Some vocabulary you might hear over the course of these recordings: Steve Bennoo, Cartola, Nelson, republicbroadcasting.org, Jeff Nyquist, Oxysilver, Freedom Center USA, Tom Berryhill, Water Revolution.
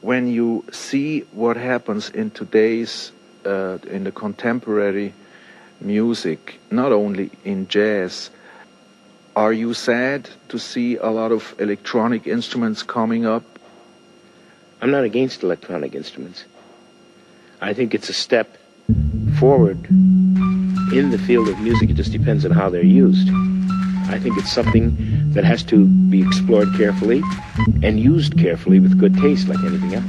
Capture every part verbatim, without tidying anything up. when you see what happens in today's, uh, in the contemporary music, not only in jazz, are you sad to see a lot of electronic instruments coming up? I'm not against electronic instruments. I think it's a step forward in the field of music. It just depends on how they're used. I think it's something that has to be explored carefully and used carefully with good taste, like anything else.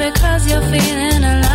Because you're feeling alone.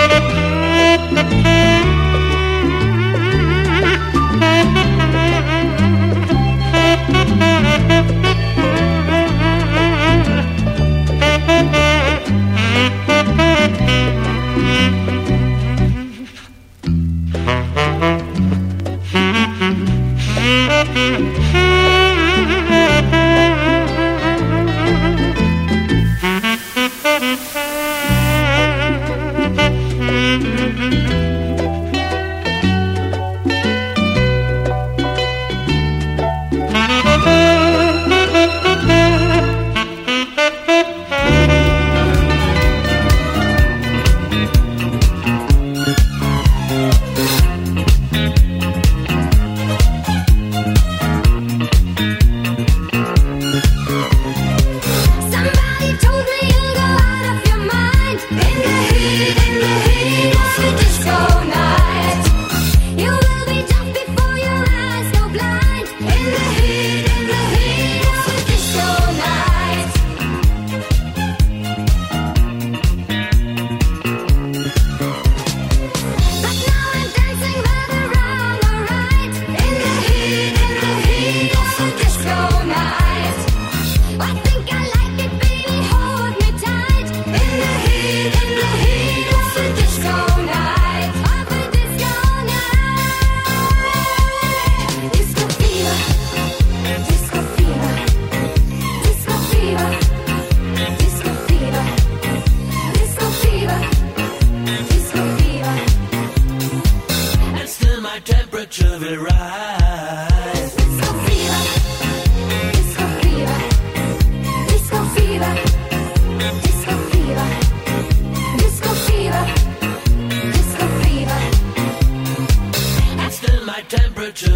Temperature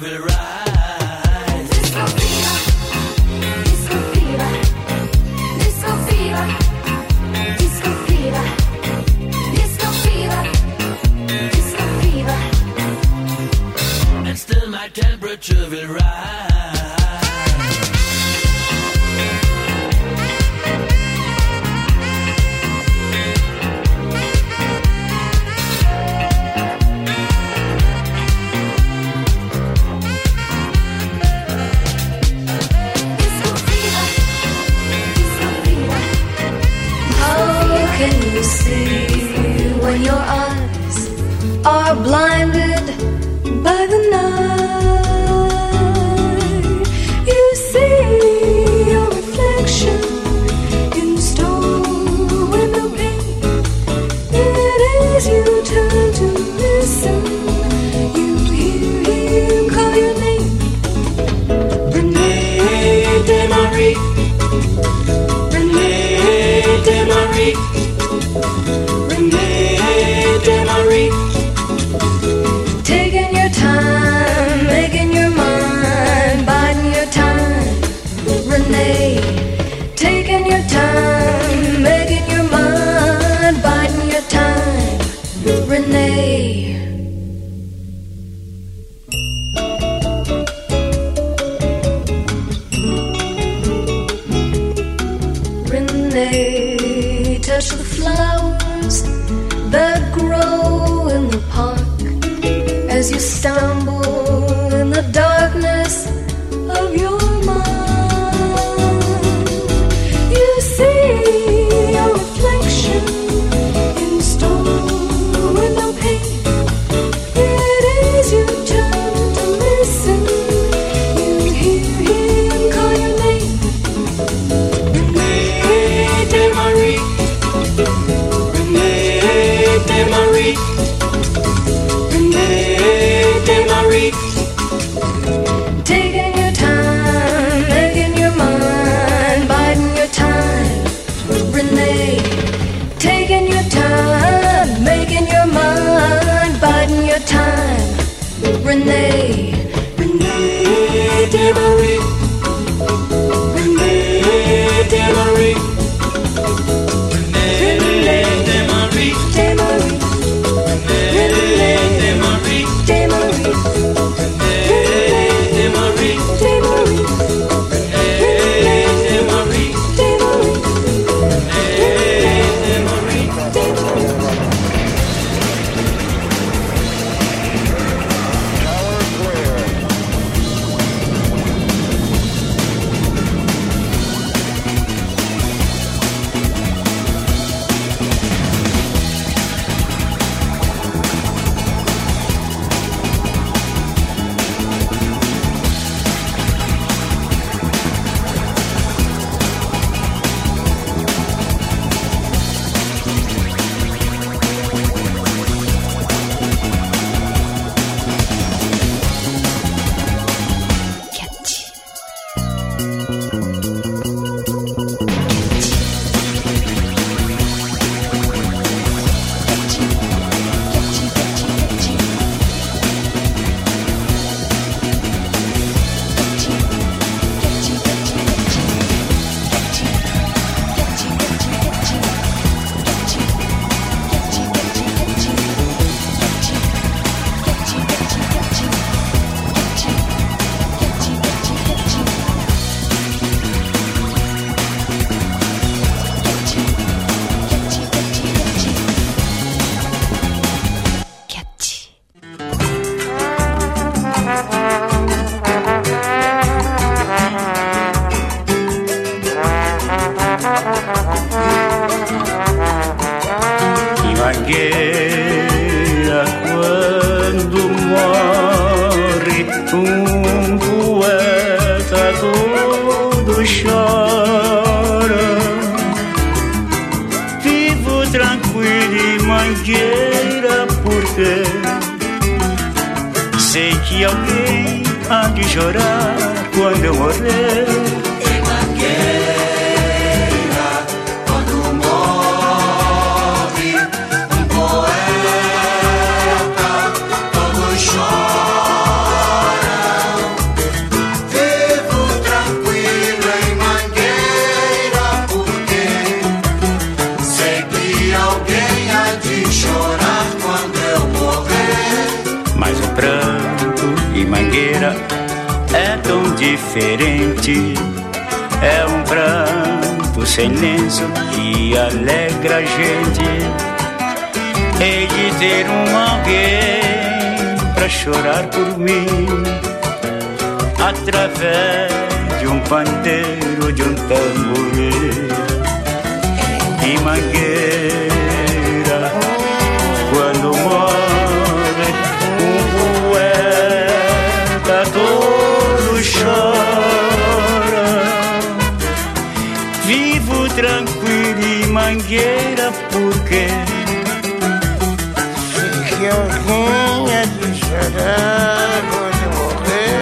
will rise. Disco fever. Disco my temperature will rise. Can you see when your eyes are blinded by the night? You see your reflection in the stone window pane. It is your turn to listen. You hear him call your name. Renee DeMarie, Renee DeMarie, Renee DeMarie. Taking your time, making your mind, biding your time, Renee. Taking your time, making your mind, biding your time, Renee. Renee, touch the flower that grow in the park as you stumble in the darkness of your mind. You see your reflection in the stone window pane. It is your turn to listen. You hear him call your name. Renee DeMarie, Marie, Renee DeMarie. Taking your time, making your mind, biding your time, Renee. Taking your time, making your mind, biding your time, Renee. Renee DeMarie, Renee DeMarie, Renee DeMarie, DeMarie. mangueira é tão diferente. É um pranto sem lenço que alegra a gente. Hei de ter um alguém pra chorar por mim, através de um pandeiro, de um tamborim. E mangueira, quando morre um poeta, todo chora. Vivo tranquilo em Mangueira, porque se que alguém há de chorar quando morrer.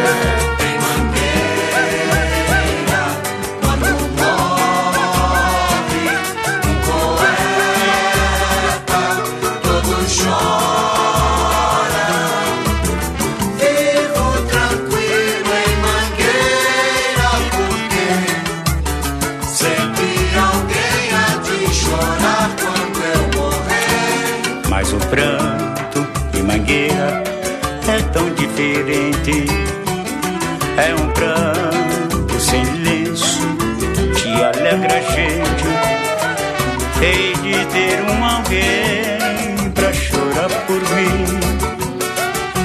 É tão diferente, é um pranto sem lenço que alegra a gente. Hei de ter um alguém pra chorar por mim,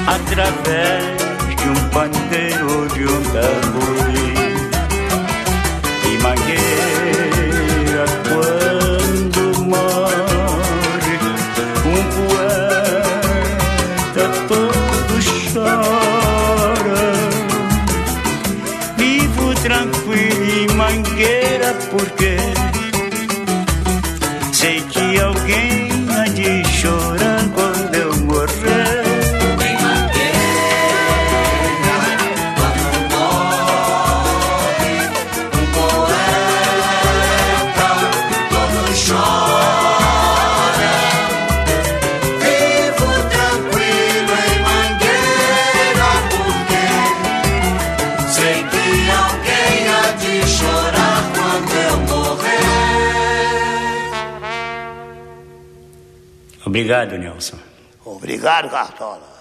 através de um pandeiro ou de um tamborim. E Mangueira, quando morre um poeta, Mangueira, porque sei que alguém há de chorar quando eu morrer. Em Mangueira, quando morre um poeta, todo chora. Vivo tranquilo em Mangueira, porque sei que alguém há de chorar. Obrigado, Nelson. Obrigado, Cartola.